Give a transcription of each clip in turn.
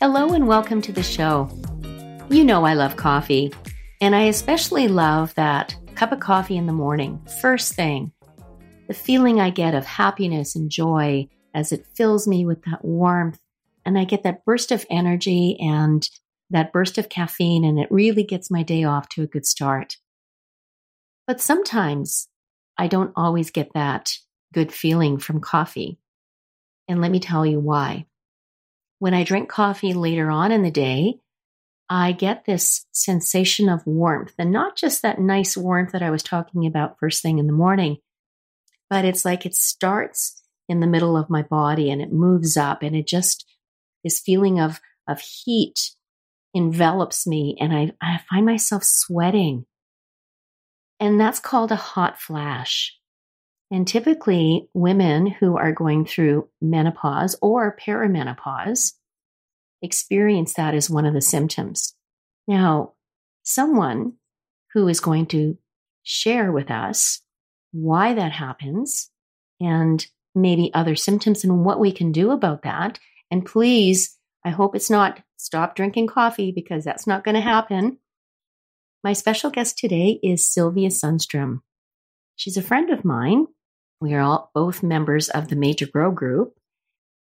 Hello and welcome to the show. You know I love coffee, and I especially love that cup of coffee in the morning, first thing. The feeling I get of happiness and joy as it fills me with that warmth, and I get that burst of energy and that burst of caffeine, and it really gets my day off to a good start. But sometimes I don't always get that good feeling from coffee, and let me tell you why. When I drink coffee later on in the day, I get this sensation of warmth, and not just that nice warmth that I was talking about first thing in the morning, but it's like it starts in the middle of my body and it moves up, and it just, this feeling of heat envelops me, and I find myself sweating. And that's called a hot flash. And typically women who are going through menopause or perimenopause experience that as one of the symptoms. Now, someone who is going to share with us why that happens, and maybe other symptoms and what we can do about that. And please, I hope it's not stop drinking coffee, because that's not going to happen. My special guest today is Sylvia Sundstrom. She's a friend of mine. We are all both members of the Major Grow Group.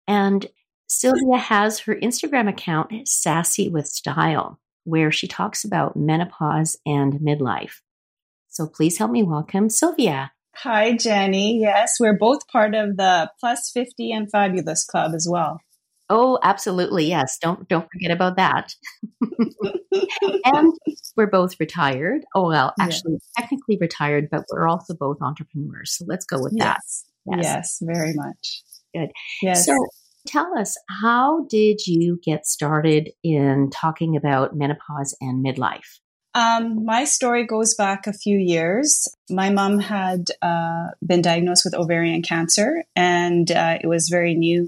And Sylvia has her Instagram account, Sassy with Style, where she talks about menopause and midlife. So please help me welcome Sylvia. Hi, Jenny. Yes, we're both part of the Plus 50 and Fabulous Club as well. Oh, absolutely. Yes. Don't forget about that. And we're both retired. Oh, well, actually technically retired, but we're also both entrepreneurs. So let's go with that. Yes, very much. Good. Yes. So tell us, how did you get started in talking about menopause and midlife? My story goes back a few years. My mom had been diagnosed with ovarian cancer, and it was very new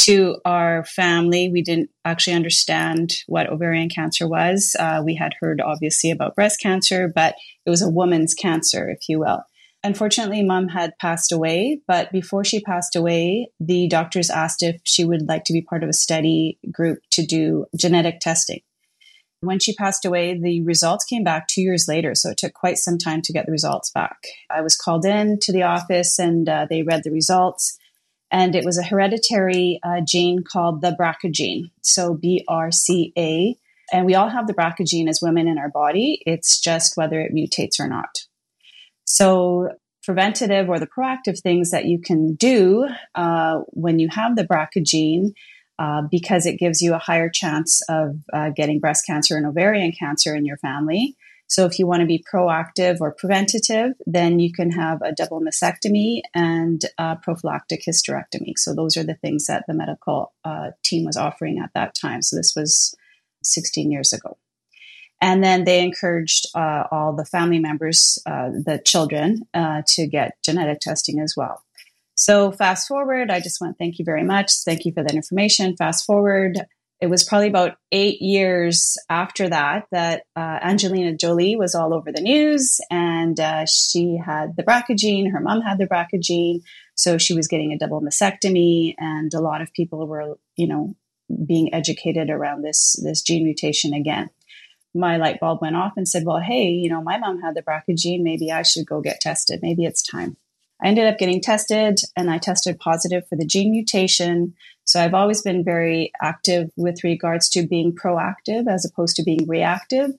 to our family. We didn't actually understand what ovarian cancer was. We had heard, obviously, about breast cancer, but it was a woman's cancer, if you will. Unfortunately, mom had passed away, but before she passed away, the doctors asked if she would like to be part of a study group to do genetic testing. When she passed away, the results came back 2 years later, so it took quite some time to get the results back. I was called in to the office, and they read the results, and it was a hereditary gene called the BRCA gene, so BRCA, and we all have the BRCA gene as women in our body. It's just whether it mutates or not. So preventative or the proactive things that you can do when you have the BRCA gene, because it gives you a higher chance of getting breast cancer and ovarian cancer in your family. So if you want to be proactive or preventative, then you can have a double mastectomy and prophylactic hysterectomy. So those are the things that the medical team was offering at that time. So this was 16 years ago. And then they encouraged all the family members, the children, to get genetic testing as well. So fast forward, I just want to thank you very much. Thank you for that information. Fast forward, it was probably about 8 years after that Angelina Jolie was all over the news, and she had the BRCA gene. Her mom had the BRCA gene, so she was getting a double mastectomy, and a lot of people were, being educated around this gene mutation again. my light bulb went off and said, well, hey, you know, my mom had the BRCA gene. Maybe I should go get tested. Maybe it's time. I ended up getting tested, and I tested positive for the gene mutation. So I've always been very active with regards to being proactive as opposed to being reactive.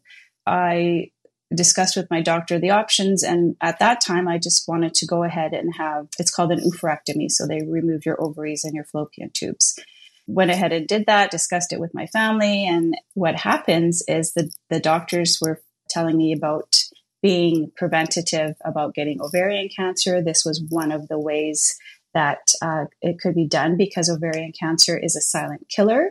I discussed with my doctor the options. And at that time, I just wanted to go ahead and have, it's called an oophorectomy. So they remove your ovaries and your fallopian tubes. Went ahead and did that, discussed it with my family. And what happens is the doctors were telling me about being preventative about getting ovarian cancer. This was one of the ways that it could be done because ovarian cancer is a silent killer.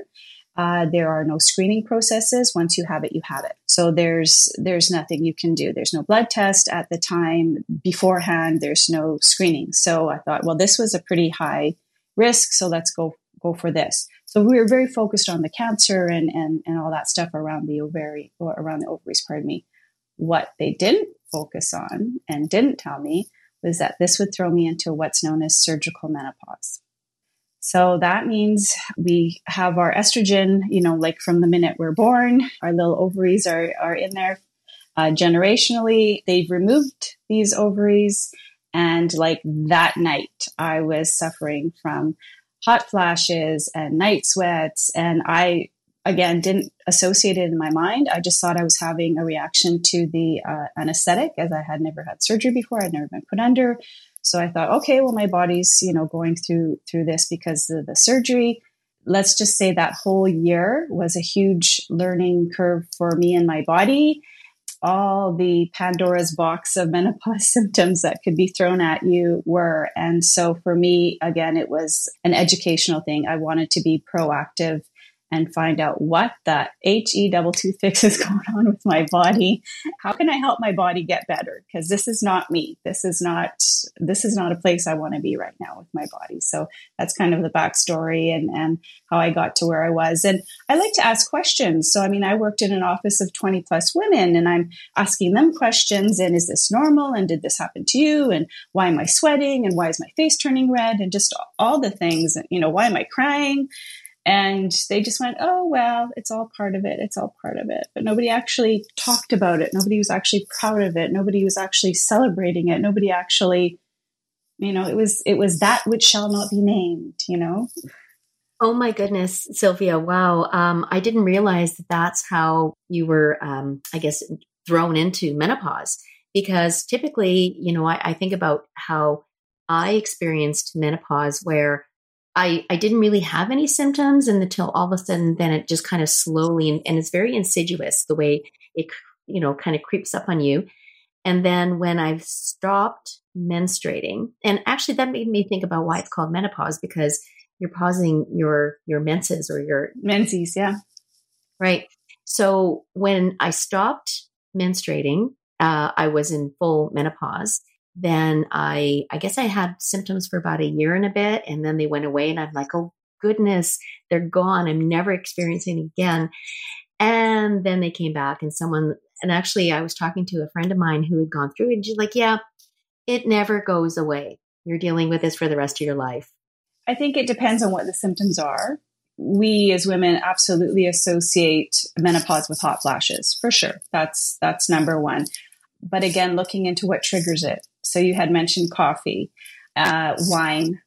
There are no screening processes. Once you have it, you have it. So there's nothing you can do. There's no blood test at the time beforehand. There's no screening. So I thought, well, this was a pretty high risk. So let's go for this. So we were very focused on the cancer and all that stuff around the ovary or around the ovaries, pardon me. What they didn't focus on and didn't tell me was that this would throw me into what's known as surgical menopause. So that means we have our estrogen, you know, like from the minute we're born, our little ovaries are in there. Generationally, they've removed these ovaries. And like that night, I was suffering from hot flashes and night sweats. And I, again, didn't associate it in my mind. I just thought I was having a reaction to the anesthetic, as I had never had surgery before. I'd never been put under. So I thought, okay, well, my body's, you know, going through this because of the surgery. Let's just say that whole year was a huge learning curve for me and my body. All the Pandora's box of menopause symptoms that could be thrown at you were. And so for me, again, it was an educational thing. I wanted to be proactive and find out what the HE226 is going on with my body. How can I help my body get better? Because this is not me. This is not a place I want to be right now with my body. So that's kind of the backstory and how I got to where I was. And I like to ask questions. So, I mean, I worked in an office of 20 plus women and I'm asking them questions. And is this normal? And did this happen to you? And why am I sweating? And why is my face turning red? And just all the things, you know, why am I crying? And they just went, oh, well, it's all part of it. It's all part of it. But nobody actually talked about it. Nobody was actually proud of it. Nobody was actually celebrating it. Nobody actually, you know, it was that which shall not be named, you know? Oh my goodness, Sylvia. Wow. I didn't realize that that's how you were, I guess, thrown into menopause, because typically, you know, I think about how I experienced menopause where I didn't really have any symptoms until all of a sudden, then it just kind of slowly, and it's very insidious the way it, you know, kind of creeps up on you. And then when I've stopped menstruating, and actually that made me think about why it's called menopause, because you're pausing your menses or your menses. Yeah. Right. So when I stopped menstruating, I was in full menopause. Then I guess I had symptoms for about a year and a bit, and then they went away, and I'm like, oh goodness, they're gone. I'm never experiencing it again. And then they came back, and actually I was talking to a friend of mine who had gone through it, and she's like, yeah, it never goes away. You're dealing with this for the rest of your life. I think it depends on what the symptoms are. We as women absolutely associate menopause with hot flashes, for sure. That's number one. But again, looking into what triggers it. So you had mentioned coffee, wine,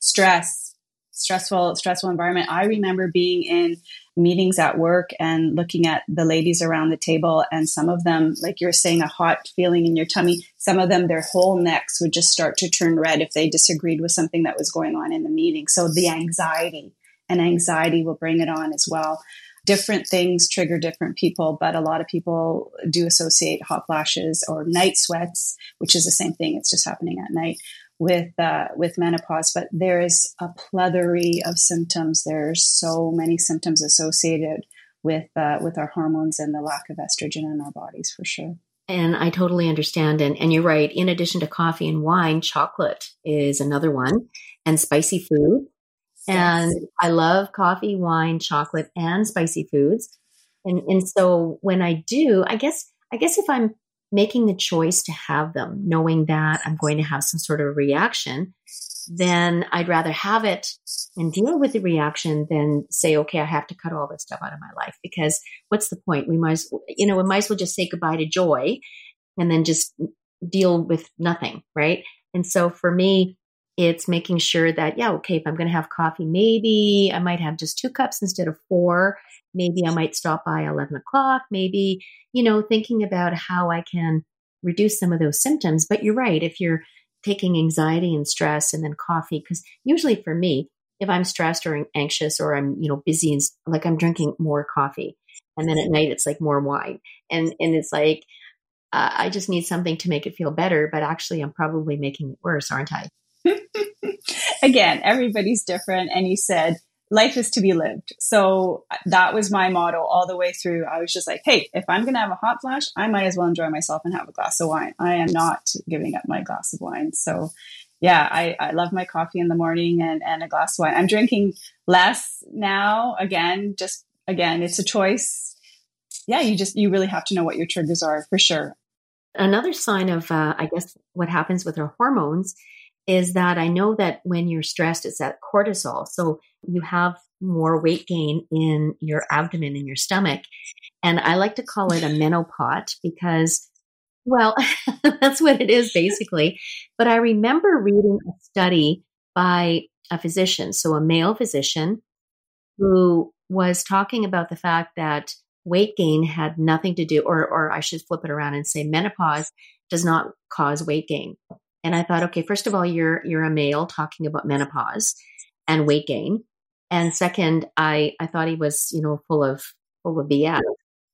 stressful environment. I remember being in meetings at work and looking at the ladies around the table, and some of them, like you're saying, a hot feeling in your tummy, some of them, their whole necks would just start to turn red if they disagreed with something that was going on in the meeting. So the anxiety will bring it on as well. Different things trigger different people, but a lot of people do associate hot flashes or night sweats, which is the same thing. It's just happening at night with menopause. But there is a plethora of symptoms. There's so many symptoms associated with our hormones and the lack of estrogen in our bodies, for sure. And I totally understand. And you're right. In addition to coffee and wine, chocolate is another one, and spicy food. And yes. I love coffee, wine, chocolate, and spicy foods. And so when I do, I guess if I'm making the choice to have them, knowing that I'm going to have some sort of reaction, then I'd rather have it and deal with the reaction than say, okay, I have to cut all this stuff out of my life, because what's the point? We might as well just say goodbye to joy and then just deal with nothing. Right. And so for me, it's making sure that, yeah, okay, if I'm going to have coffee, maybe I might have just 2 cups instead of 4. Maybe I might stop by 11 o'clock, maybe, thinking about how I can reduce some of those symptoms. But you're right. If you're taking anxiety and stress and then coffee, because usually for me, if I'm stressed or anxious or I'm, busy and like I'm drinking more coffee, and then at night it's like more wine. And it's like, I just need something to make it feel better, but actually I'm probably making it worse, aren't I? Again, everybody's different. And you said, life is to be lived. So that was my motto all the way through. I was just like, hey, if I'm going to have a hot flash, I might as well enjoy myself and have a glass of wine. I am not giving up my glass of wine. So yeah, I love my coffee in the morning and a glass of wine. I'm drinking less now. Again, it's a choice. Yeah, you really have to know what your triggers are for sure. Another sign of, what happens with our hormones is that I know that when you're stressed, it's that cortisol. So you have more weight gain in your abdomen, in your stomach. And I like to call it a menopot because, well, that's what it is basically. But I remember reading a study by a physician, so a male physician, who was talking about the fact that weight gain had nothing to do, or I should flip it around and say menopause does not cause weight gain. And I thought, okay, first of all, you're a male talking about menopause and weight gain. And second, I thought he was, full of BS.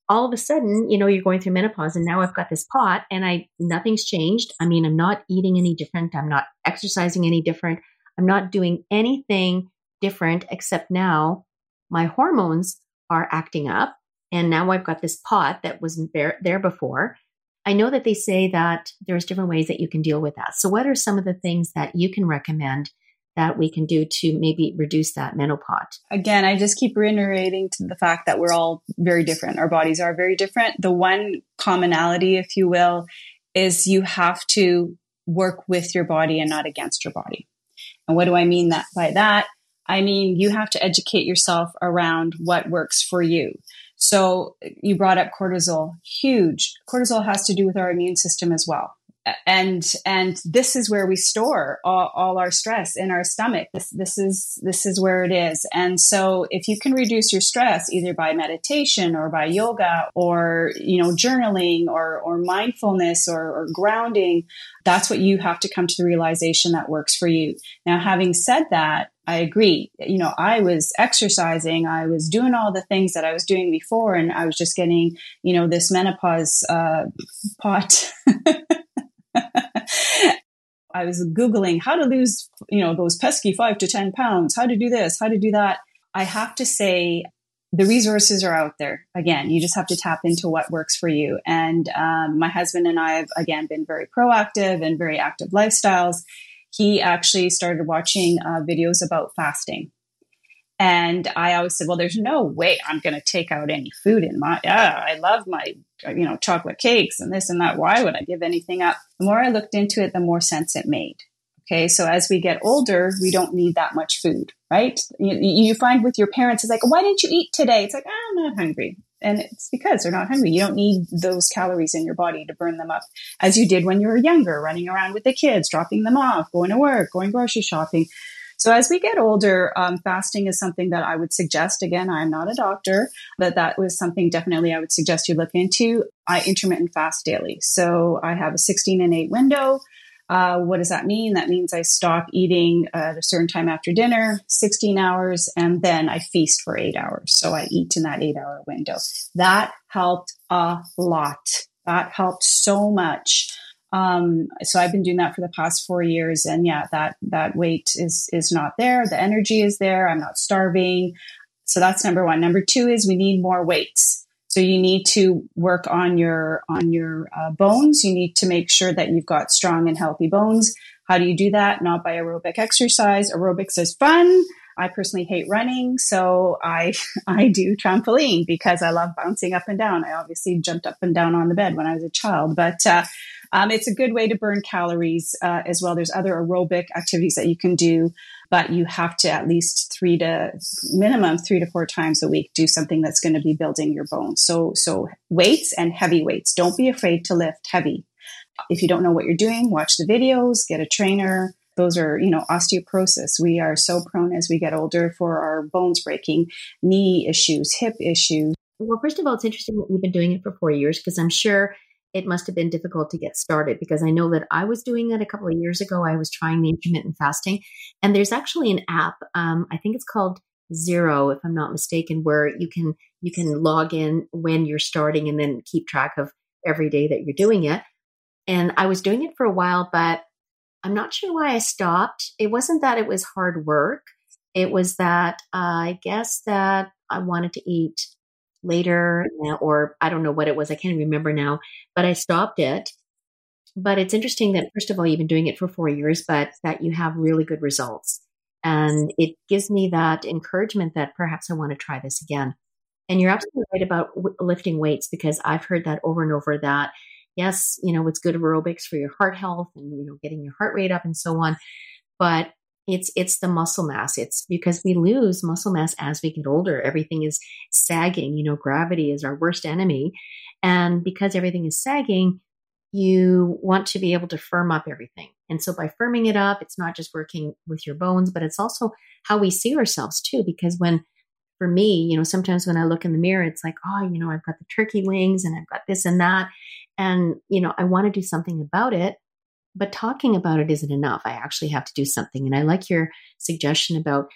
All of a sudden, you're going through menopause and now I've got this pot and nothing's changed. I mean, I'm not eating any different. I'm not exercising any different. I'm not doing anything different, except now my hormones are acting up. And now I've got this pot that wasn't there before. I know that they say that there's different ways that you can deal with that. So what are some of the things that you can recommend that we can do to maybe reduce that menopause? Again, I just keep reiterating to the fact that we're all very different. Our bodies are very different. The one commonality, if you will, is you have to work with your body and not against your body. And what do I mean by that? I mean, you have to educate yourself around what works for you. So you brought up cortisol, huge. Cortisol has to do with our immune system as well. And this is where we store all our stress, in our stomach. This is where it is. And so if you can reduce your stress either by meditation or by yoga or, journaling or mindfulness or grounding, that's what you have to come to the realization that works for you. Now, having said that, I agree. I was exercising, I was doing all the things that I was doing before, and I was just getting, this menopause pot. I was Googling how to lose, those pesky 5 to 10 pounds, how to do this, how to do that. I have to say the resources are out there. Again, you just have to tap into what works for you. And my husband and I have, again, been very proactive and very active lifestyles. He actually started watching videos about fasting. And I always said, well, there's no way I'm going to take out any food in my, I love my, chocolate cakes and this and that. Why would I give anything up? The more I looked into it, the more sense it made. Okay. So as we get older, we don't need that much food, right? You find with your parents, it's like, why didn't you eat today? It's like, I'm not hungry. And it's because they're not hungry. You don't need those calories in your body to burn them up as you did when you were younger, running around with the kids, dropping them off, going to work, going grocery shopping. So as we get older, fasting is something that I would suggest. Again, I'm not a doctor, but that was something definitely I would suggest you look into. I intermittent fast daily. So I have a 16 and 8 window. What does that mean? That means I stop eating at a certain time after dinner, 16 hours, and then I feast for 8 hours. So I eat in that 8-hour window. That helped a lot. That helped so much. So I've been doing that for the past 4 years, and yeah, that weight is not there. The energy is there. I'm not starving. So that's number one. Number two is we need more weights. So you need to work on your bones. You need to make sure that you've got strong and healthy bones. How do you do that? Not by aerobic exercise. Aerobics is fun. I personally hate running, so I do trampoline because I love bouncing up and down. I obviously jumped up and down on the bed when I was a child, but It's a good way to burn calories as well. There's other aerobic activities that you can do, but you have to at least minimum three to four times a week do something that's going to be building your bones. So weights and heavy weights. Don't be afraid to lift heavy. If you don't know what you're doing, watch the videos, get a trainer. Those are, osteoporosis. We are so prone as we get older for our bones breaking, knee issues, hip issues. Well, first of all, it's interesting that you've been doing it for 4 years, because I'm sure it must have been difficult to get started, because I know that I was doing that a couple of years ago. I was trying the intermittent fasting, and there's actually an app. I think it's called Zero, if I'm not mistaken, where you can log in when you're starting and then keep track of every day that you're doing it. And I was doing it for a while, but I'm not sure why I stopped. It wasn't that it was hard work. It was that I guess that I wanted to eat later, or I don't know what it was. I can't remember now, but I stopped it. But it's interesting that, first of all, you've been doing it for 4 years, but that you have really good results. And it gives me that encouragement that perhaps I want to try this again. And you're absolutely right about lifting weights, because I've heard that over and over that. Yes, it's good aerobics for your heart health and, getting your heart rate up and so on. But it's the muscle mass. It's because we lose muscle mass as we get older. Everything is sagging. Gravity is our worst enemy. And because everything is sagging, you want to be able to firm up everything. And so by firming it up, it's not just working with your bones, but it's also how we see ourselves too. Because for me, sometimes when I look in the mirror, it's like, oh, I've got the turkey wings and I've got this and that. And, I want to do something about it, but talking about it isn't enough. I actually have to do something. And I like your suggestion about,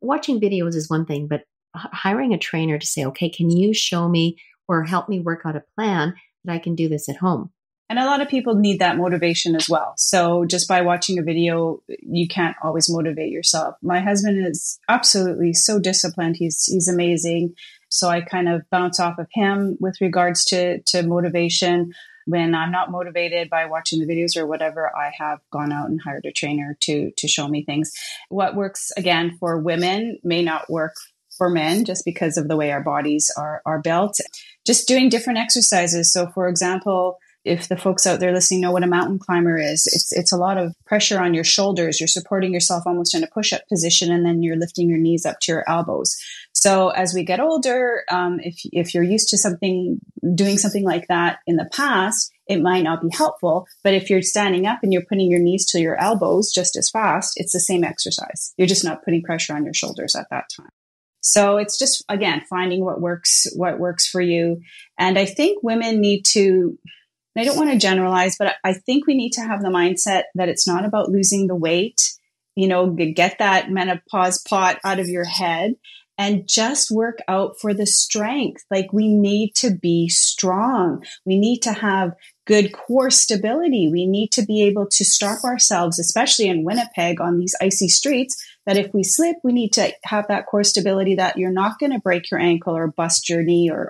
watching videos is one thing, but hiring a trainer to say, okay, can you show me or help me work out a plan that I can do this at home? And a lot of people need that motivation as well. So just by watching a video, you can't always motivate yourself. My husband is absolutely so disciplined. He's amazing. So I kind of bounce off of him with regards to motivation. When I'm not motivated by watching the videos or whatever, I have gone out and hired a trainer to show me things. What works, again, for women may not work for men, just because of the way our bodies are built. Just doing different exercises. So for example, if the folks out there listening know what a mountain climber is, it's a lot of pressure on your shoulders. You're supporting yourself almost in a push-up position, and then you're lifting your knees up to your elbows. So as we get older, if you're used to doing something like that in the past, it might not be helpful. But if you're standing up and you're putting your knees to your elbows just as fast, it's the same exercise. You're just not putting pressure on your shoulders at that time. So it's just, again, finding what works for you. And I think women need to... I don't want to generalize, but I think we need to have the mindset that it's not about losing the weight, get that menopause pot out of your head and just work out for the strength. Like, we need to be strong. We need to have good core stability. We need to be able to stop ourselves, especially in Winnipeg on these icy streets, that if we slip, we need to have that core stability that you're not going to break your ankle or bust your knee or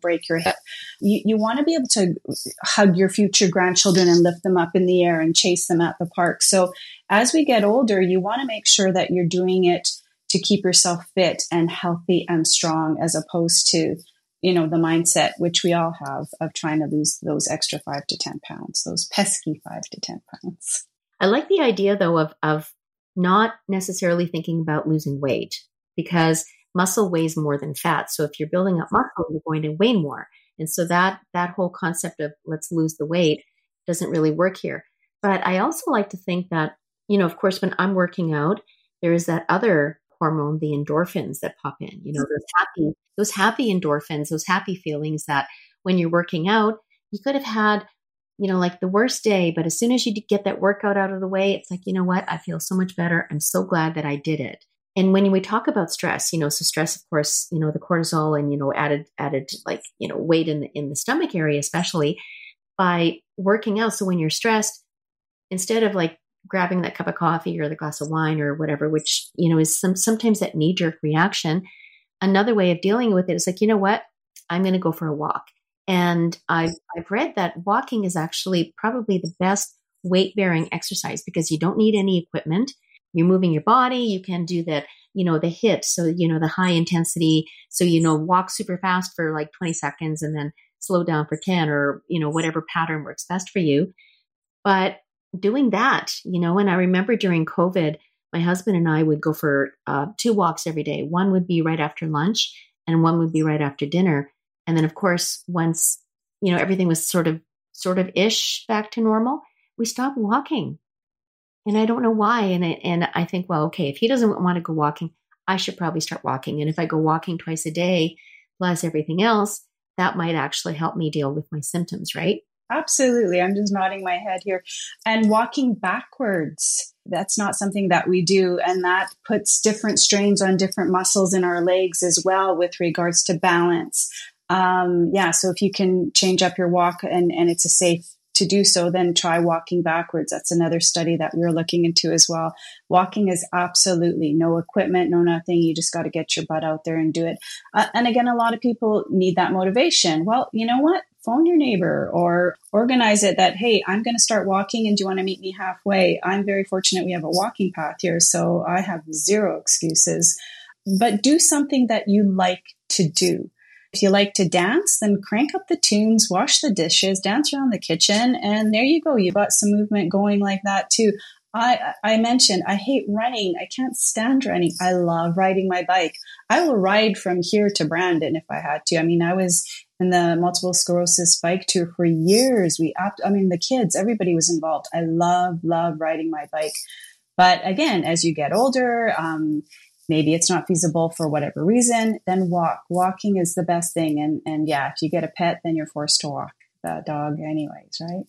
break your hip. You want to be able to hug your future grandchildren and lift them up in the air and chase them at the park. So as we get older, you want to make sure that you're doing it to keep yourself fit and healthy and strong, as opposed to the mindset, which we all have, of trying to lose those extra 5 to 10 pounds, those pesky 5 to 10 pounds. I like the idea, though, of not necessarily thinking about losing weight, because muscle weighs more than fat. So if you're building up muscle, you're going to weigh more. And so that whole concept of let's lose the weight doesn't really work here. But I also like to think that, of course, when I'm working out, there is that other hormone, the endorphins that pop in, those happy endorphins, those happy feelings that when you're working out, you could have had, like the worst day, but as soon as you get that workout out of the way, it's like, you know what? I feel so much better. I'm so glad that I did it. And when we talk about stress, so stress, of course, the cortisol and, added like, weight in the stomach area, especially by working out. So when you're stressed, instead of like grabbing that cup of coffee or the glass of wine or whatever, which, is sometimes that knee-jerk reaction. Another way of dealing with it is like, you know what, I'm going to go for a walk. And I've read that walking is actually probably the best weight-bearing exercise, because you don't need any equipment. You're moving your body. You can do that, the HIIT. So, the high intensity. So, walk super fast for like 20 seconds and then slow down for 10 or, you know, whatever pattern works best for you. But doing that, you know, and I remember during COVID, my husband and I would go for 2 walks every day. One would be right after lunch and one would be right after dinner. And then, of course, once, you know, everything was sort of ish back to normal, we stopped walking. And I don't know why. And I think, well, okay, if he doesn't want to go walking, I should probably start walking. And if I go walking twice a day, plus everything else, that might actually help me deal with my symptoms, right? Absolutely. I'm just nodding my head here. And walking backwards, that's not something that we do. And that puts different strains on different muscles in our legs as well with regards to balance. So if you can change up your walk and it's a safe to do so, then try walking backwards. That's another study that we were looking into as well. Walking is absolutely no equipment, no nothing. You just got to get your butt out there and do it. And again, a lot of people need that motivation. Well, you know what? Phone your neighbor or organize it that, hey, I'm going to start walking and do you want to meet me halfway? I'm very fortunate we have a walking path here, so I have zero excuses. But do something that you like to do. If you like to dance, then crank up the tunes, wash the dishes, dance around the kitchen, and there you go. You've got some movement going like that too. I mentioned I hate running. I can't stand running. I love riding my bike. I will ride from here to Brandon if I had to. I mean, I was in the multiple sclerosis bike tour for years. The kids, everybody was involved. I love riding my bike. But again, as you get older, maybe it's not feasible for whatever reason, then walk. Walking is the best thing. And if you get a pet, then you're forced to walk the dog anyways, right?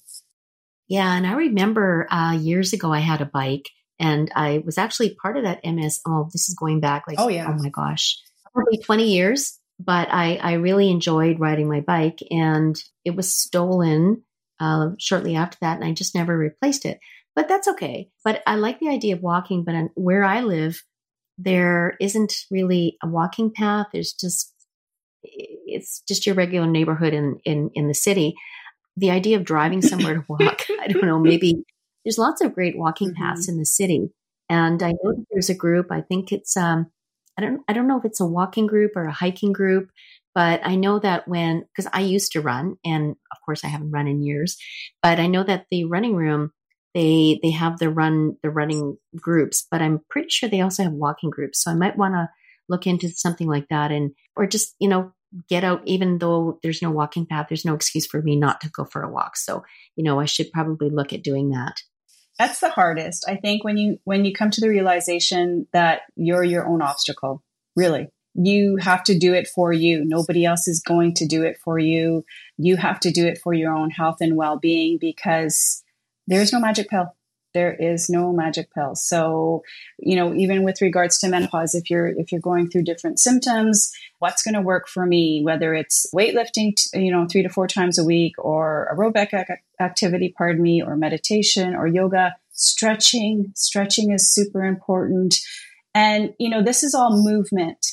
Yeah. And I remember years ago, I had a bike and I was actually part of that MS. Oh, this is going back like, Oh my gosh, probably 20 years. But I really enjoyed riding my bike and it was stolen shortly after that. And I just never replaced it, but that's okay. But I like the idea of walking, but where I live, there isn't really a walking path. It's just your regular neighborhood in the city. The idea of driving somewhere to walk, I don't know, maybe there's lots of great walking paths in the city. And I know that there's a group, I think it's, I don't know if it's a walking group or a hiking group, but I know that because I used to run and of course I haven't run in years, but I know that the running room, They have the running groups, but I'm pretty sure they also have walking groups. So I might want to look into something like that or just, you know, get out, even though there's no walking path, there's no excuse for me not to go for a walk. So, you know, I should probably look at doing that. That's the hardest. I think when you come to the realization that you're your own obstacle, really. You have to do it for you. Nobody else is going to do it for you. You have to do it for your own health and well-being because there's no magic pill. There is no magic pill. So, you know, even with regards to menopause, if you're going through different symptoms, what's going to work for me, whether it's weightlifting, 3 to 4 times a week or aerobic activity, or meditation or yoga, stretching is super important. And, you know, this is all movement.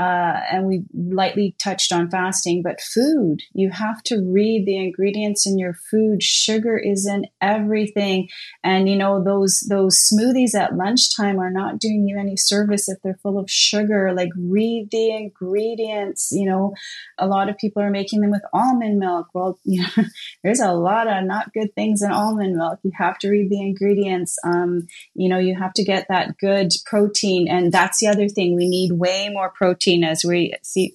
And we lightly touched on fasting, but food, you have to read the ingredients in your food. Sugar is in everything. And, you know, those smoothies at lunchtime are not doing you any service if they're full of sugar. Like, read the ingredients. You know, a lot of people are making them with almond milk. Well, you know, there's a lot of not good things in almond milk. You have to read the ingredients. You know, you have to get that good protein. And that's the other thing. We need way more protein. As we see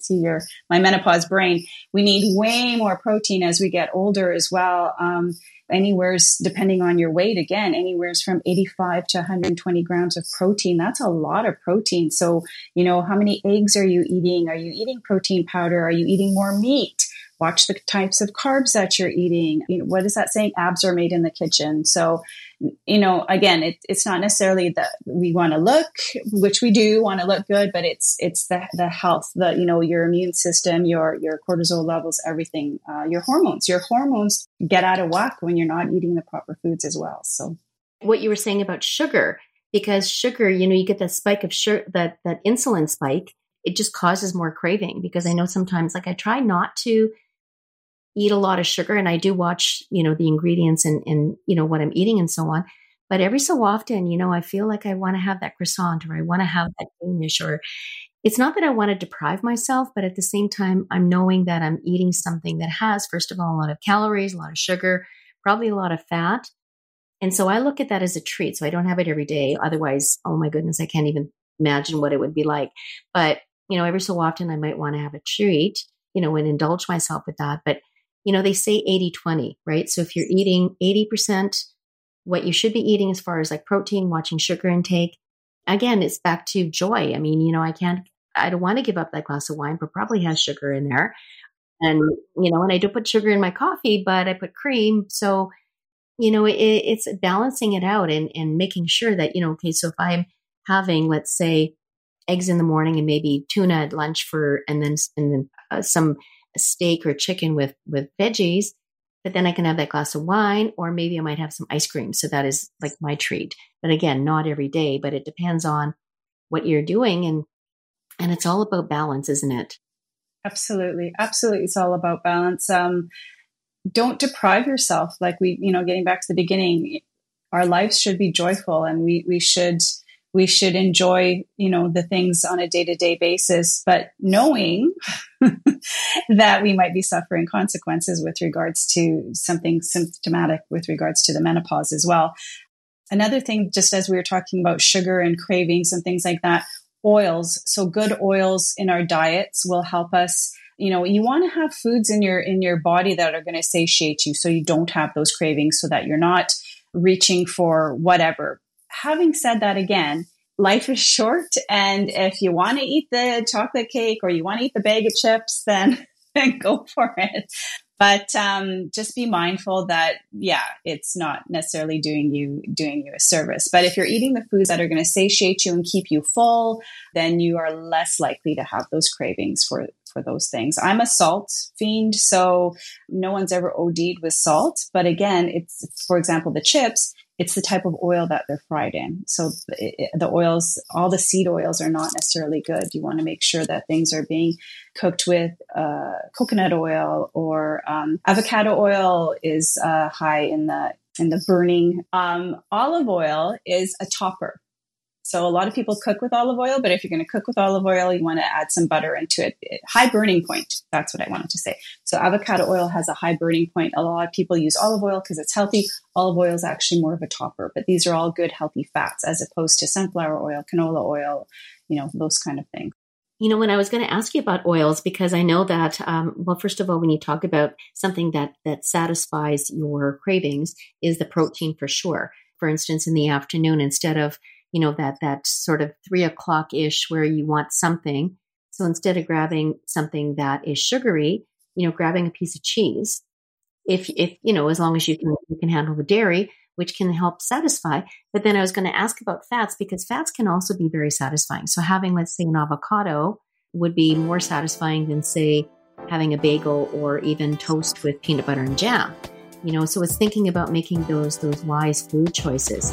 my menopause brain, we need way more protein as we get older as well. Anywhere's, depending on your weight, again, anywhere's from 85 to 120 grams of protein. That's a lot of protein. So, you know, how many eggs are you eating? Are you eating protein powder? Are you eating more meat? Watch the types of carbs that you're eating. You know, what is that saying? Abs are made in the kitchen. So, you know, again, it's not necessarily that we want to look, which we do want to look good, but it's the health, you know, your immune system, your cortisol levels, everything, your hormones get out of whack when you're not eating the proper foods as well. So what you were saying about sugar, because sugar, you know, you get that spike of sugar, that insulin spike, it just causes more craving because I know sometimes, like, I try not to eat a lot of sugar and I do watch, you know, the ingredients and, you know, what I'm eating and so on. But every so often, you know, I feel like I want to have that croissant or I want to have that Danish or, it's not that I want to deprive myself, but at the same time, I'm knowing that I'm eating something that has, first of all, a lot of calories, a lot of sugar, probably a lot of fat. And so I look at that as a treat. So I don't have it every day. Otherwise, oh my goodness, I can't even imagine what it would be like. But, you know, every so often I might want to have a treat, you know, and indulge myself with that. But, you know, they say 80-20, right? So if you're eating 80%, what you should be eating as far as like protein, watching sugar intake, again, it's back to joy. I mean, you know, I don't want to give up that glass of wine, but probably has sugar in there. And, you know, and I don't put sugar in my coffee, but I put cream. So, you know, it's balancing it out and making sure that, you know, okay, so if I'm having, let's say, eggs in the morning and maybe tuna at lunch and then some steak or chicken with veggies, but then I can have that glass of wine, or maybe I might have some ice cream. So that is like my treat. But again, not every day, but it depends on what you're doing. And it's all about balance, isn't it? Absolutely. Absolutely. It's all about balance. Don't deprive yourself. Like we, you know, getting back to the beginning, our lives should be joyful, and we should enjoy, you know, the things on a day-to-day basis, but knowing that we might be suffering consequences with regards to something symptomatic with regards to the menopause as well. Another thing, just as we were talking about sugar and cravings and things like that, oils. So good oils in our diets will help us. You know, you want to have foods in your body that are going to satiate you, so you don't have those cravings, so that you're not reaching for whatever. Having said that, again, life is short. And if you want to eat the chocolate cake or you want to eat the bag of chips, then go for it. But just be mindful that, yeah, it's not necessarily doing you a service. But if you're eating the foods that are going to satiate you and keep you full, then you are less likely to have those cravings for those things. I'm a salt fiend, so no one's ever OD'd with salt. But again, it's, for example, the chips, it's the type of oil that they're fried in. So the oils, all the seed oils are not necessarily good. You want to make sure that things are being cooked with coconut oil, or avocado oil is high in the burning. Olive oil is a topper. So a lot of people cook with olive oil, but if you're going to cook with olive oil, you want to add some butter into it. High burning point. That's what I wanted to say. So avocado oil has a high burning point. A lot of people use olive oil because it's healthy. Olive oil is actually more of a topper, but these are all good healthy fats as opposed to sunflower oil, canola oil, you know, those kind of things. You know, when I was going to ask you about oils, because I know that, well, first of all, when you talk about something that satisfies your cravings is the protein for sure. For instance, in the afternoon, instead of, you know, that sort of 3 o'clock-ish where you want something. So instead of grabbing something that is sugary, you know, grabbing a piece of cheese, if you know, as long as you can handle the dairy, which can help satisfy. But then I was going to ask about fats, because fats can also be very satisfying. So having, let's say, an avocado would be more satisfying than, say, having a bagel or even toast with peanut butter and jam. You know, so it's thinking about making those wise food choices.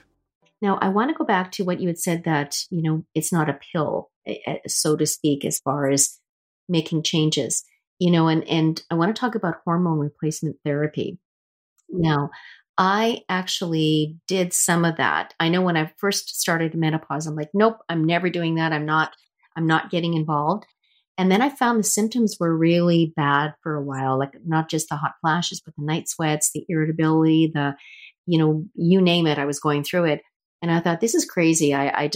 Now, I want to go back to what you had said that, you know, it's not a pill, so to speak, as far as making changes, you know, and I want to talk about hormone replacement therapy. Now, I actually did some of that. I know when I first started menopause, I'm like, nope, I'm never doing that. I'm not getting involved. And then I found the symptoms were really bad for a while, like not just the hot flashes, but the night sweats, the irritability, the, you know, you name it, I was going through it. And I thought, this is crazy. I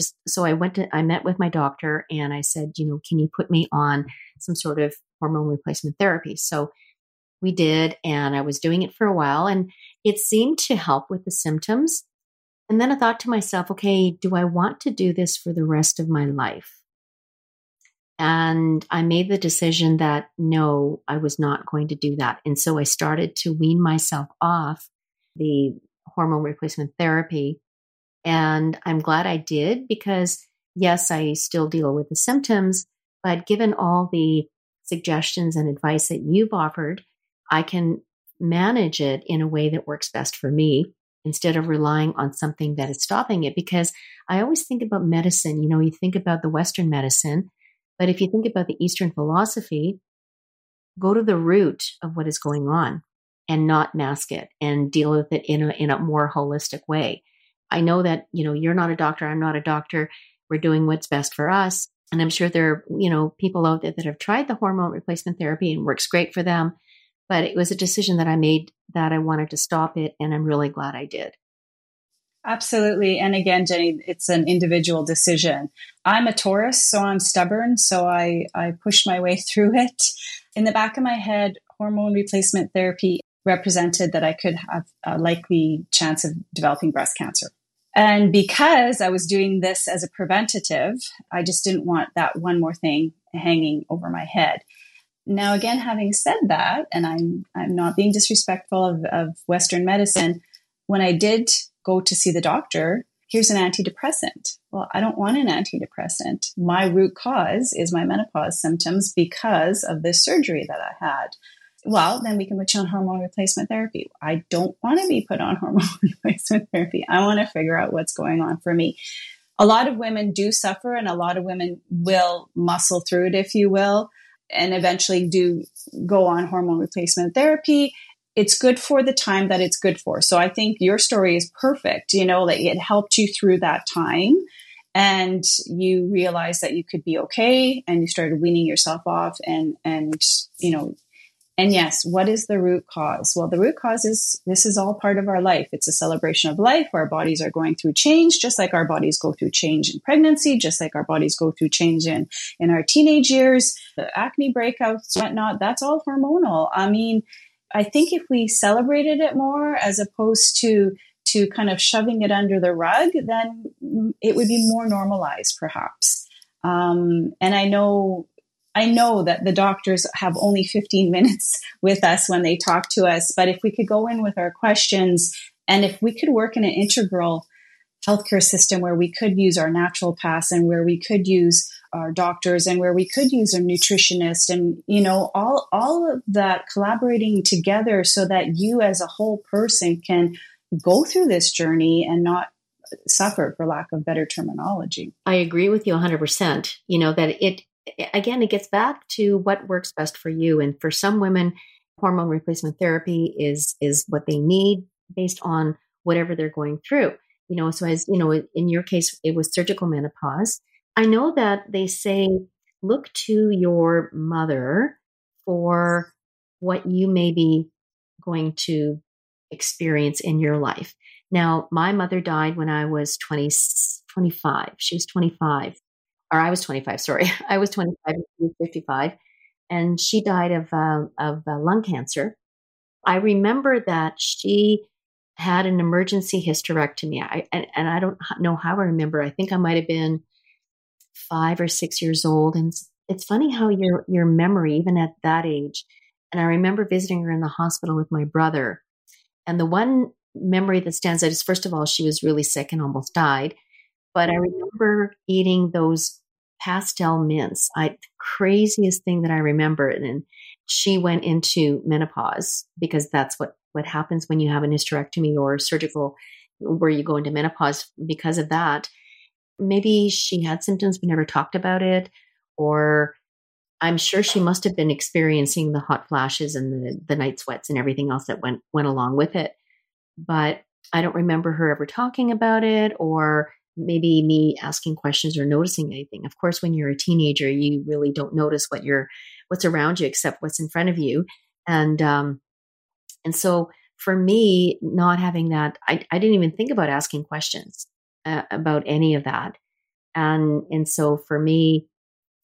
met with my doctor and I said, you know, can you put me on some sort of hormone replacement therapy? So we did, and I was doing it for a while, and it seemed to help with the symptoms. And then I thought to myself, okay, do I want to do this for the rest of my life? And I made the decision that no, I was not going to do that. And so I started to wean myself off the hormone replacement therapy. And I'm glad I did because, yes, I still deal with the symptoms, but given all the suggestions and advice that you've offered, I can manage it in a way that works best for me instead of relying on something that is stopping it. Because I always think about medicine, you know, you think about the Western medicine, but if you think about the Eastern philosophy, go to the root of what is going on and not mask it and deal with it in a more holistic way. I know that, you know, you're not a doctor, I'm not a doctor, we're doing what's best for us. And I'm sure there are, you know, people out there that have tried the hormone replacement therapy and works great for them. But it was a decision that I made that I wanted to stop it. And I'm really glad I did. Absolutely. And again, Jenny, it's an individual decision. I'm a Taurus, so I'm stubborn. So I pushed my way through it. In the back of my head, hormone replacement therapy represented that I could have a likely chance of developing breast cancer. And because I was doing this as a preventative, I just didn't want that one more thing hanging over my head. Now, again, having said that, and I'm not being disrespectful of Western medicine, when I did go to see the doctor, here's an antidepressant. Well, I don't want an antidepressant. My root cause is my menopause symptoms because of this surgery that I had. Well, then we can put you on hormone replacement therapy. I don't want to be put on hormone replacement therapy. I want to figure out what's going on for me. A lot of women do suffer and a lot of women will muscle through it, if you will, and eventually do go on hormone replacement therapy. It's good for the time that it's good for. So I think your story is perfect. You know, like it helped you through that time and you realized that you could be okay and you started weaning yourself off and you know, and yes, what is the root cause? Well, the root cause is this is all part of our life. It's a celebration of life. Our bodies are going through change, just like our bodies go through change in pregnancy, just like our bodies go through change in our teenage years, the acne breakouts, whatnot. That's all hormonal. I mean, I think if we celebrated it more as opposed to kind of shoving it under the rug, then it would be more normalized, perhaps. And I know that the doctors have only 15 minutes with us when they talk to us, but if we could go in with our questions and if we could work in an integral healthcare system where we could use our naturopaths and where we could use our doctors and where we could use our nutritionist and, you know, all of that collaborating together so that you as a whole person can go through this journey and not suffer, for lack of better terminology. I agree with you 100%, you know, that it gets back to what works best for you. And for some women, hormone replacement therapy is what they need based on whatever they're going through. You know, so as you know, in your case, it was surgical menopause. I know that they say, look to your mother for what you may be going to experience in your life. Now, my mother died when I was 25. She was 25. Or I was 25, sorry. I was 25, she was 55, and she died of lung cancer. I remember that she had an emergency hysterectomy. And I don't know how I remember. I think I might have been 5 or 6 years old. And it's funny how your memory, even at that age, and I remember visiting her in the hospital with my brother. And the one memory that stands out is, first of all, she was really sick and almost died. But I remember eating those pastel mints. The craziest thing that I remember. And she went into menopause because that's what happens when you have an hysterectomy or surgical, where you go into menopause because of that. Maybe she had symptoms but never talked about it. Or I'm sure she must have been experiencing the hot flashes and the night sweats and everything else that went along with it. But I don't remember her ever talking about it or maybe me asking questions or noticing anything. Of course, when you're a teenager, you really don't notice what's around you, except what's in front of you. And so for me, not having that, I didn't even think about asking questions about any of that. And so for me,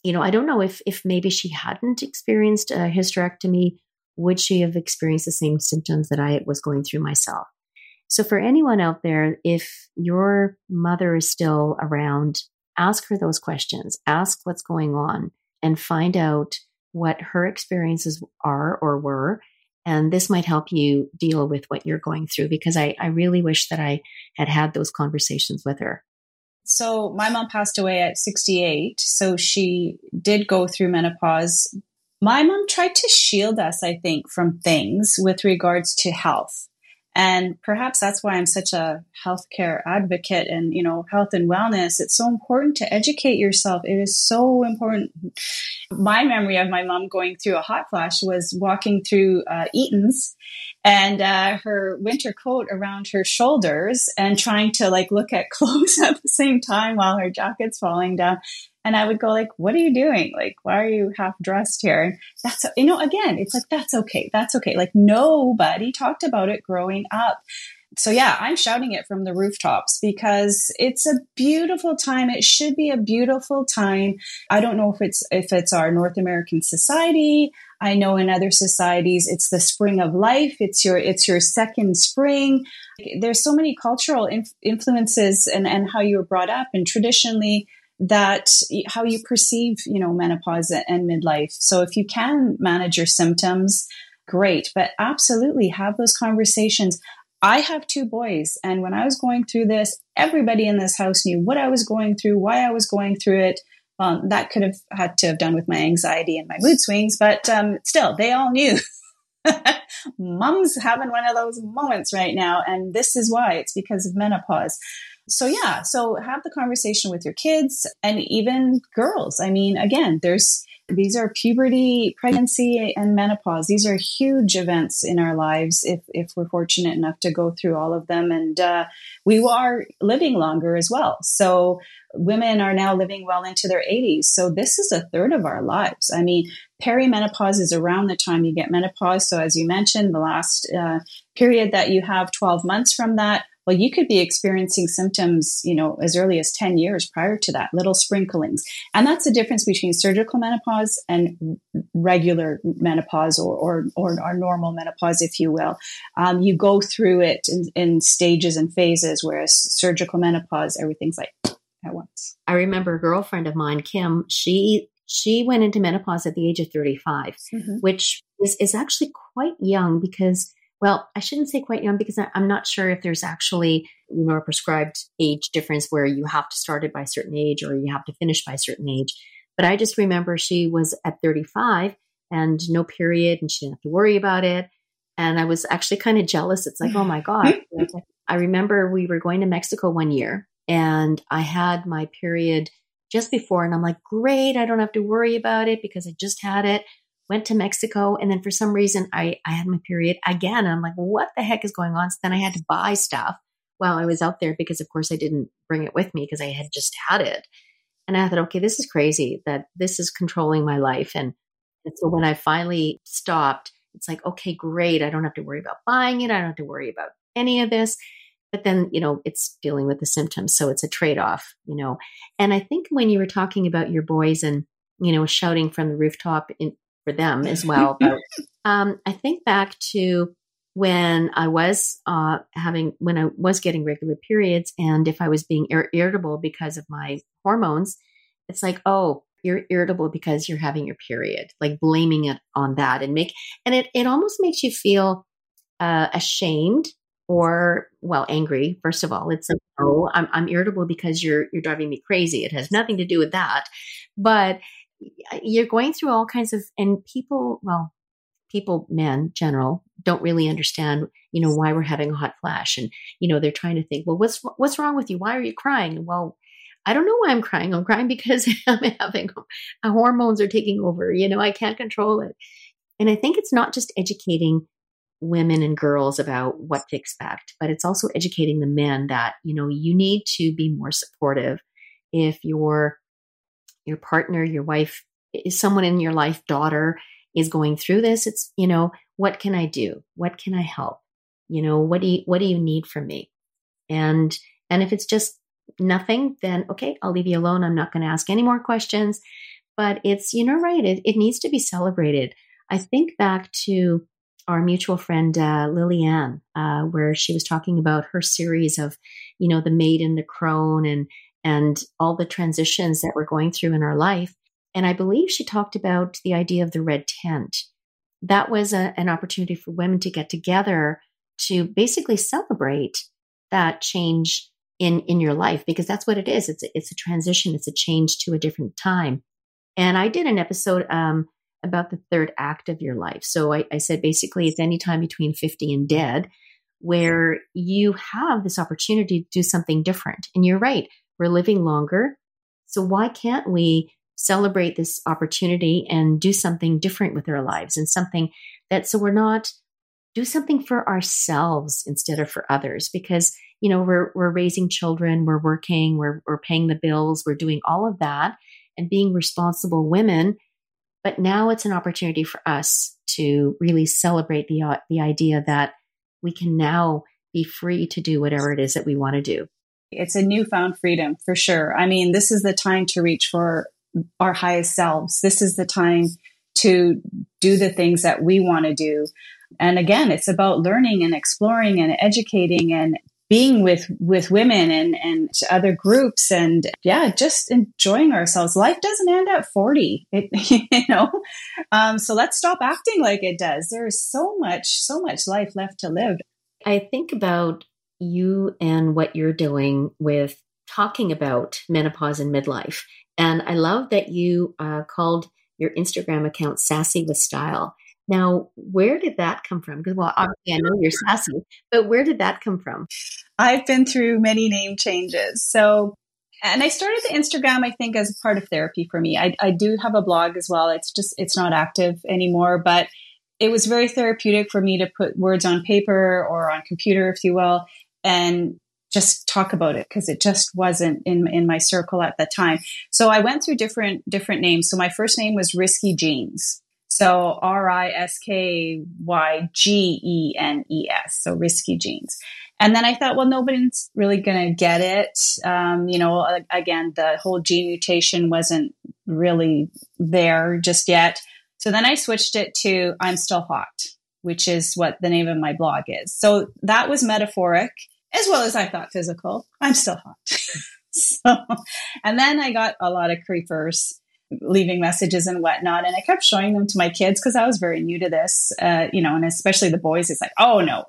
you know, I don't know if maybe she hadn't experienced a hysterectomy, would she have experienced the same symptoms that I was going through myself? So for anyone out there, if your mother is still around, ask her those questions, ask what's going on, and find out what her experiences are or were. And this might help you deal with what you're going through, because I really wish that I had had those conversations with her. So my mom passed away at 68. So she did go through menopause. My mom tried to shield us, I think, from things with regards to health. And perhaps that's why I'm such a healthcare advocate and, you know, health and wellness. It's so important to educate yourself. It is so important. My memory of my mom going through a hot flash was walking through Eaton's and her winter coat around her shoulders and trying to like look at clothes at the same time while her jacket's falling down. And I would go like, what are you doing? Like, why are you half dressed here? And that's, you know, again, it's like, that's okay. That's okay. Like nobody talked about it growing up. So yeah, I'm shouting it from the rooftops because it's a beautiful time. It should be a beautiful time. I don't know if it's our North American society. I know in other societies, it's the spring of life. It's your second spring. There's so many cultural influences and how you were brought up and traditionally that how you perceive, you know, menopause and midlife. So if you can manage your symptoms, great, but absolutely have those conversations. I have two boys. And when I was going through this, everybody in this house knew what I was going through, why I was going through it. That could have had to have done with my anxiety and my mood swings, but still they all knew. Mom's having one of those moments right now. And this is why it's because of menopause. So yeah, so have the conversation with your kids and even girls. I mean, again, these are puberty, pregnancy, and menopause. These are huge events in our lives if we're fortunate enough to go through all of them. And we are living longer as well. So women are now living well into their 80s. So this is a third of our lives. I mean, perimenopause is around the time you get menopause. So as you mentioned, the last period that you have 12 months from that, well, you could be experiencing symptoms, you know, as early as 10 years prior to that, little sprinklings. And that's the difference between surgical menopause and regular menopause or normal menopause, if you will. You go through it in stages and phases, whereas surgical menopause, everything's like at once. I remember a girlfriend of mine, Kim, she went into menopause at the age of 35, mm-hmm. which is actually quite young because... Well, I shouldn't say quite young because I'm not sure if there's actually, you know, a prescribed age difference where you have to start it by a certain age or you have to finish by a certain age. But I just remember she was at 35 and no period and she didn't have to worry about it. And I was actually kind of jealous. It's like, oh my God. I remember we were going to Mexico one year and I had my period just before and I'm like, great, I don't have to worry about it because I just had it. Went to Mexico. And then for some reason, I had my period again. And I'm like, what the heck is going on? So then I had to buy stuff while I was out there because, of course, I didn't bring it with me because I had just had it. And I thought, okay, this is crazy that this is controlling my life. And so when I finally stopped, it's like, okay, great. I don't have to worry about buying it. I don't have to worry about any of this. But then, you know, it's dealing with the symptoms. So it's a trade-off, you know. And I think when you were talking about your boys and, you know, shouting from the rooftop for them as well. But, I think back to when I was getting regular periods and if I was being irritable because of my hormones, it's like, oh, you're irritable because you're having your period, like blaming it on that and it almost makes you feel ashamed or well, angry. First of all, it's like, oh, I'm irritable because you're driving me crazy. It has nothing to do with that. But you're going through all kinds of, and people, men general, don't really understand, you know, why we're having a hot flash. And, you know, they're trying to think, well, what's wrong with you? Why are you crying? Well, I don't know why I'm crying. I'm crying because I'm having, my hormones are taking over, you know, I can't control it. And I think it's not just educating women and girls about what to expect, but it's also educating the men that, you know, you need to be more supportive if you're, your partner, your wife, is someone in your life, daughter is going through this. It's, you know, what can I do? What can I help? You know, what do you need from me? And if it's just nothing, then okay, I'll leave you alone. I'm not going to ask any more questions, but it's, you know, right. It needs to be celebrated. I think back to our mutual friend, Liliane, where she was talking about her series of, you know, the maid and the crone and all the transitions that we're going through in our life. And I believe she talked about the idea of the red tent. That was an opportunity for women to get together to basically celebrate that change in your life, because that's what it is. It's a transition. It's a change to a different time. And I did an episode about the third act of your life. So I said, basically, it's any time between 50 and dead, where you have this opportunity to do something different. And you're right, we're living longer. So why can't we celebrate this opportunity and do something different with our lives, and something that, so we're not, do something for ourselves instead of for others? Because, you know, we're raising children, we're working, we're paying the bills, we're doing all of that and being responsible women. But now it's an opportunity for us to really celebrate the idea that we can now be free to do whatever it is that we want to do. It's a newfound freedom for sure. I mean, this is the time to reach for our highest selves. This is the time to do the things that we want to do. And again, it's about learning and exploring and educating and being with women and other groups, and yeah, just enjoying ourselves. Life doesn't end at 40, so let's stop acting like it does. There is so much life left to live. I think about you and what you're doing with talking about menopause and midlife. And I love that you called your Instagram account Sassy with Style. Now, where did that come from? Because, well, obviously I know you're sassy, but where did that come from? I've been through many name changes. So, and I started the Instagram, I think, as part of therapy for me. I do have a blog as well. It's not active anymore, but it was very therapeutic for me to put words on paper or on computer, if you will, and just talk about it, because it just wasn't in my circle at that time. So I went through different names. So my first name was Risky Jeans. So RISKYGENES. So Risky Jeans. And then I thought, well, nobody's really going to get it. Again, the whole gene mutation wasn't really there just yet. So then I switched it to I'm Still Hot, which is what the name of my blog is. So that was metaphoric, as well as I thought physical. I'm still hot. And then I got a lot of creepers leaving messages and whatnot. And I kept showing them to my kids because I was very new to this, and especially the boys. It's like, oh no,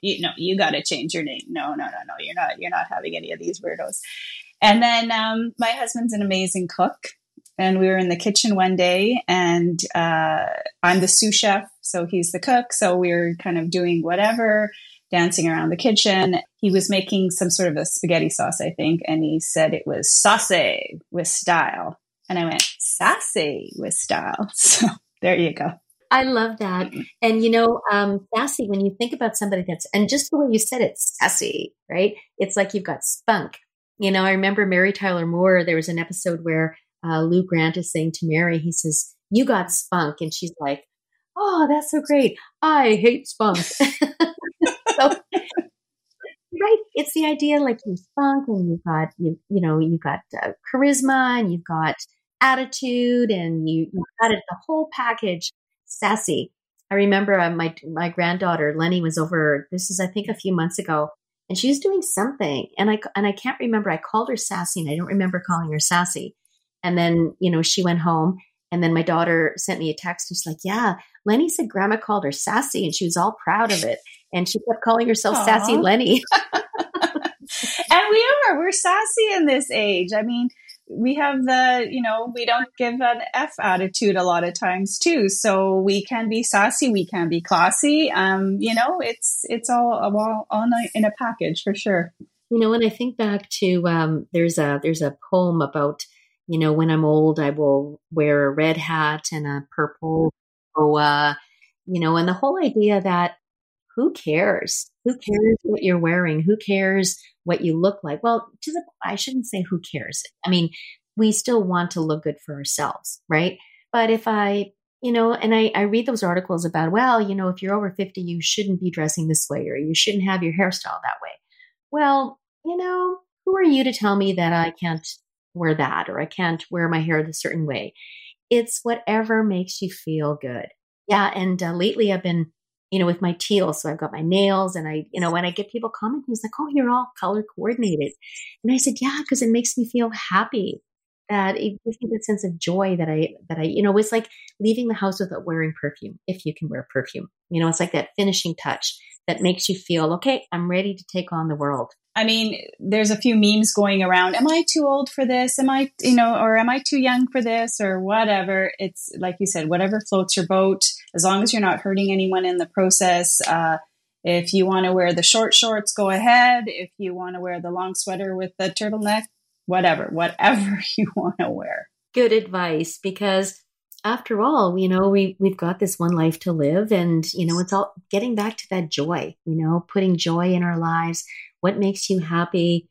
you got to change your name. No, you're not having any of these weirdos. And then my husband's an amazing cook. And we were in the kitchen one day, and I'm the sous chef. So he's the cook. So we were kind of doing whatever, dancing around the kitchen. He was making some sort of a spaghetti sauce, I think. And he said it was Sassy with Style. And I went, Sassy with Style. So there you go. I love that. And, sassy, when you think about somebody that's, and just the way you said it, sassy, right? It's like you've got spunk. I remember Mary Tyler Moore, there was an episode where Lou Grant is saying to Mary, he says, you got spunk. And she's like, oh, that's so great. I hate spunk. So, right. It's the idea, like you've spunk and you've got, you've got charisma and you've got attitude and you've got it, the whole package, sassy. I remember my granddaughter, Lenny, was over, this is, I think, a few months ago, and she was doing something. And I can't remember. I called her sassy, and I don't remember calling her sassy. And then, she went home, and then my daughter sent me a text, and she's like, yeah, Lenny said grandma called her sassy, and she was all proud of it. And she kept calling herself Aww. Sassy Lenny. And we're sassy in this age. I mean, we have the, we don't give an F attitude a lot of times too. So we can be sassy, we can be classy. It's all in a package for sure. When I think back to, there's a poem about, when I'm old, I will wear a red hat and a purple boa, and the whole idea that, who cares? Who cares what you're wearing? Who cares what you look like? Well, I shouldn't say who cares. I mean, we still want to look good for ourselves, right? But if I read those articles about, if you're over 50, you shouldn't be dressing this way, or you shouldn't have your hairstyle that way. Well, who are you to tell me that I can't wear that, or I can't wear my hair a certain way? It's whatever makes you feel good. Yeah. And lately I've been, with my teal. So I've got my nails, and when I get people commenting, it's like, oh, you're all color coordinated. And I said, yeah, because it makes me feel happy. that it gives me that sense of joy that I, you know, it's like leaving the house without wearing perfume. If you can wear perfume, you know, it's like that finishing touch that makes you feel, okay, I'm ready to take on the world. I mean, there's a few memes going around. Am I too old for this? Am I, you know, or am I too young for this or whatever? It's like you said, whatever floats your boat, as long as you're not hurting anyone in the process. If you want to wear the short shorts, go ahead. If you want to wear the long sweater with the turtleneck, whatever you want to wear. Good advice, because after all, you know, we've got this one life to live, and, you know, it's all getting back to that joy, you know, putting joy in our lives. What makes you happy?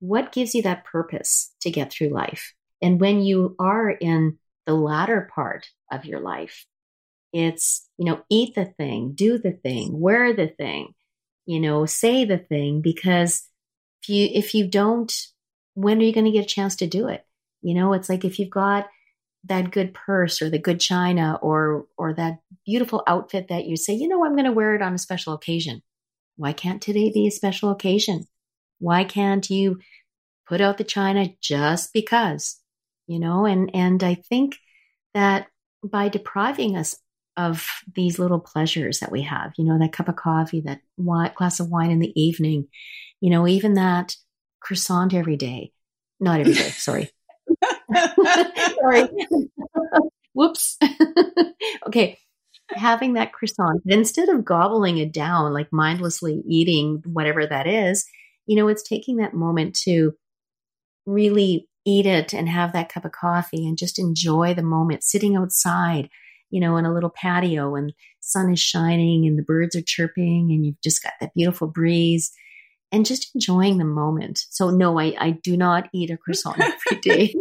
What gives you that purpose to get through life? And when you are in the latter part of your life, it's, you know, eat the thing, do the thing, wear the thing, you know, say the thing, because if you don't, when are you going to get a chance to do it? You know, it's like if you've got that good purse or the good china or that beautiful outfit that you say, you know, I'm going to wear it on a special occasion. Why can't today be a special occasion? Why can't you put out the china just because, you know? And I think that by depriving us of these little pleasures that we have, you know, that cup of coffee, that glass of wine in the evening, you know, even that croissant every day, not every day, sorry. Sorry. Whoops. Okay. Having that croissant, instead of gobbling it down, like mindlessly eating whatever that is, you know, it's taking that moment to really eat it and have that cup of coffee and just enjoy the moment, sitting outside, you know, in a little patio and sun is shining and the birds are chirping and you've just got that beautiful breeze and just enjoying the moment. So no, I do not eat a croissant every day.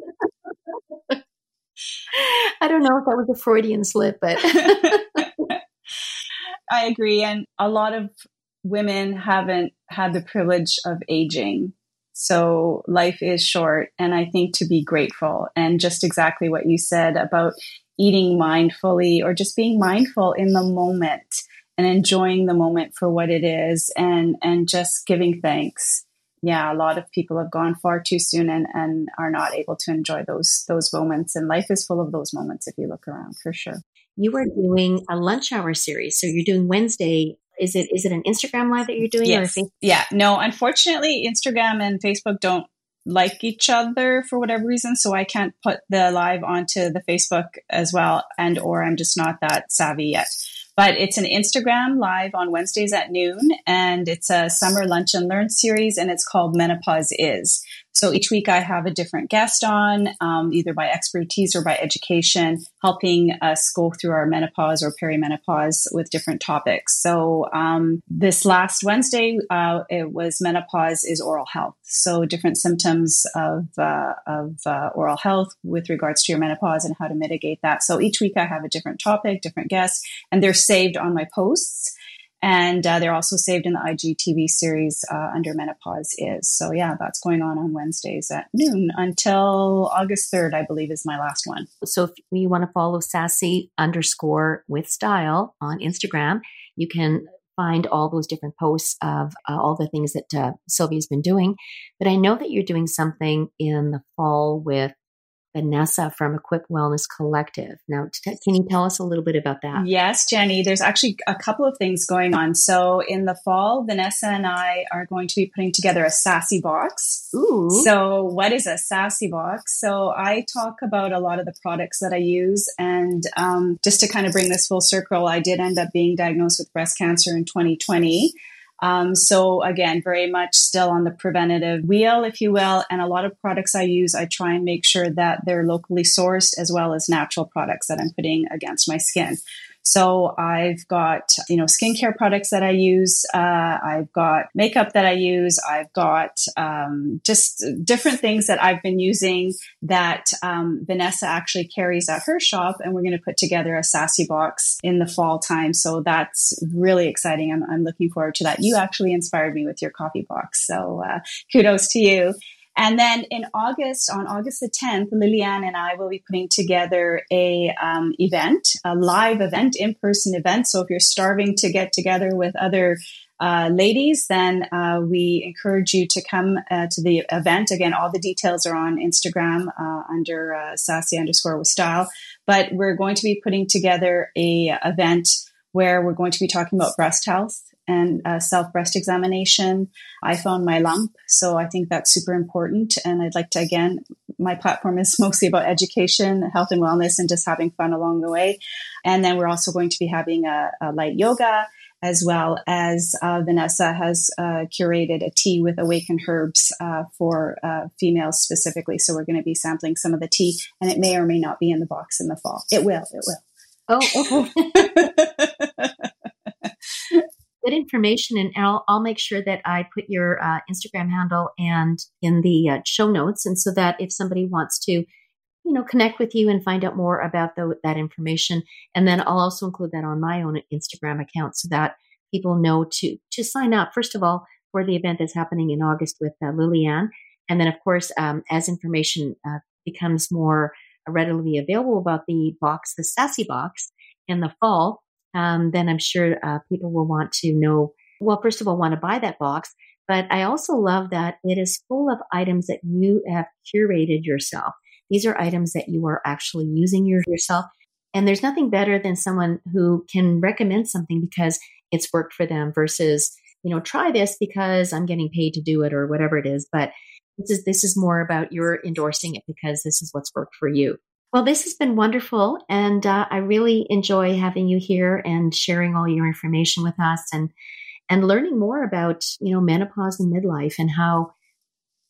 I don't know if that was a Freudian slip, but I agree. And a lot of women haven't had the privilege of aging. So life is short. And I think to be grateful and just exactly what you said about eating mindfully or just being mindful in the moment and enjoying the moment for what it is and just giving thanks. Yeah, a lot of people have gone far too soon and are not able to enjoy those moments. And life is full of those moments if you look around, for sure. You are doing a lunch hour series. So you're doing Wednesday. Is it an Instagram live that you're doing? Yes. Or yeah. No, unfortunately, Instagram and Facebook don't like each other for whatever reason. So I can't put the live onto the Facebook as well. And or I'm just not that savvy yet. But it's an Instagram live on Wednesdays at noon, and it's a summer lunch and learn series, and it's called Menopause Is. So each week I have a different guest on, either by expertise or by education, helping us go through our menopause or perimenopause with different topics. So this last Wednesday, it was Menopause Is Oral Health. So different symptoms of oral health with regards to your menopause and how to mitigate that. So each week I have a different topic, different guests, and they're saved on my posts. And they're also saved in the IGTV series under Menopause Is. So yeah, that's going on Wednesdays at noon until August 3rd, I believe is my last one. So if you want to follow Sassy_with_style on Instagram, you can find all those different posts of all the things that Sylvia's been doing. But I know that you're doing something in the fall with Vanessa from Equip Wellness Collective. Now, can you tell us a little bit about that? Yes, Jenny, there's actually a couple of things going on. So in the fall, Vanessa and I are going to be putting together a sassy box. Ooh. So what is a sassy box? So I talk about a lot of the products that I use. And just to kind of bring this full circle, I did end up being diagnosed with breast cancer in 2020. So again, very much still on the preventative wheel, if you will. And a lot of products I use, I try and make sure that they're locally sourced as well as natural products that I'm putting against my skin. So I've got, you know, skincare products that I use. I've got makeup that I use. I've got just different things that I've been using that Vanessa actually carries at her shop. And we're going to put together a sassy box in the fall time. So that's really exciting. I'm looking forward to that. You actually inspired me with your coffee box. So kudos to you. And then in August, on August the 10th, Liliane and I will be putting together a event, a live event, in-person event. So if you're starving to get together with other ladies, then we encourage you to come to the event. Again, all the details are on Instagram under sassy_with_style. But we're going to be putting together a event where we're going to be talking about breast health and self-breast examination. I found my lump, so I think that's super important. And I'd like to, again, my platform is mostly about education, health and wellness, and just having fun along the way. And then we're also going to be having a light yoga, as well as Vanessa has curated a tea with awakened herbs for females specifically. So we're going to be sampling some of the tea, and it may or may not be in the box in the fall. It will. Oh. Good information, and I'll make sure that I put your Instagram handle and in the show notes, and so that if somebody wants to, connect with you and find out more about that information, and then I'll also include that on my own Instagram account so that people know to sign up. First of all, for the event that's happening in August with Liliane, and then of course, as information becomes more readily available about the box, the Sassy Box, in the fall. Then I'm sure people will want to know, well, first of all, want to buy that box. But I also love that it is full of items that you have curated yourself. These are items that you are actually using yourself. And there's nothing better than someone who can recommend something because it's worked for them versus, try this because I'm getting paid to do it or whatever it is. But this is more about you're endorsing it because this is what's worked for you. Well, this has been wonderful, and I really enjoy having you here and sharing all your information with us and learning more about, menopause and midlife and how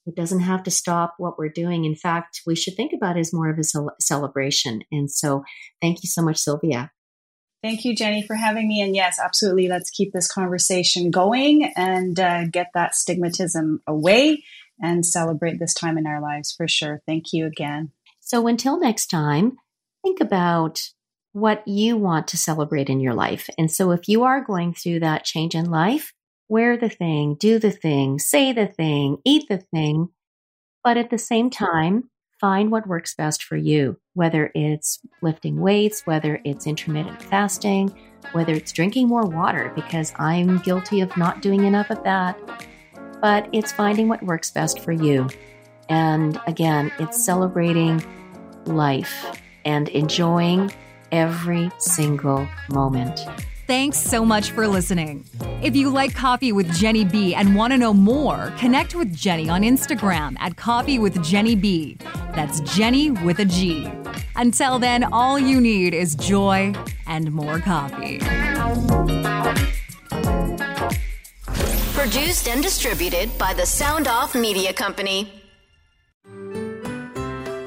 it doesn't have to stop what we're doing. In fact, we should think about it as more of a celebration. And so thank you so much, Sylvia. Thank you, Jenny, for having me. And yes, absolutely. Let's keep this conversation going and get that stigmatism away and celebrate this time in our lives for sure. Thank you again. So until next time, think about what you want to celebrate in your life. And so if you are going through that change in life, wear the thing, do the thing, say the thing, eat the thing. But at the same time, find what works best for you, whether it's lifting weights, whether it's intermittent fasting, whether it's drinking more water, because I'm guilty of not doing enough of that. But it's finding what works best for you. And again, it's celebrating life and enjoying every single moment. Thanks so much for listening. If you like Coffee with Jenny B and want to know more, connect with Jenny on Instagram at Coffee with Jenny B. That's Jenny with a G. Until then, all you need is joy and more coffee. Produced and distributed by the Sound Off Media Company.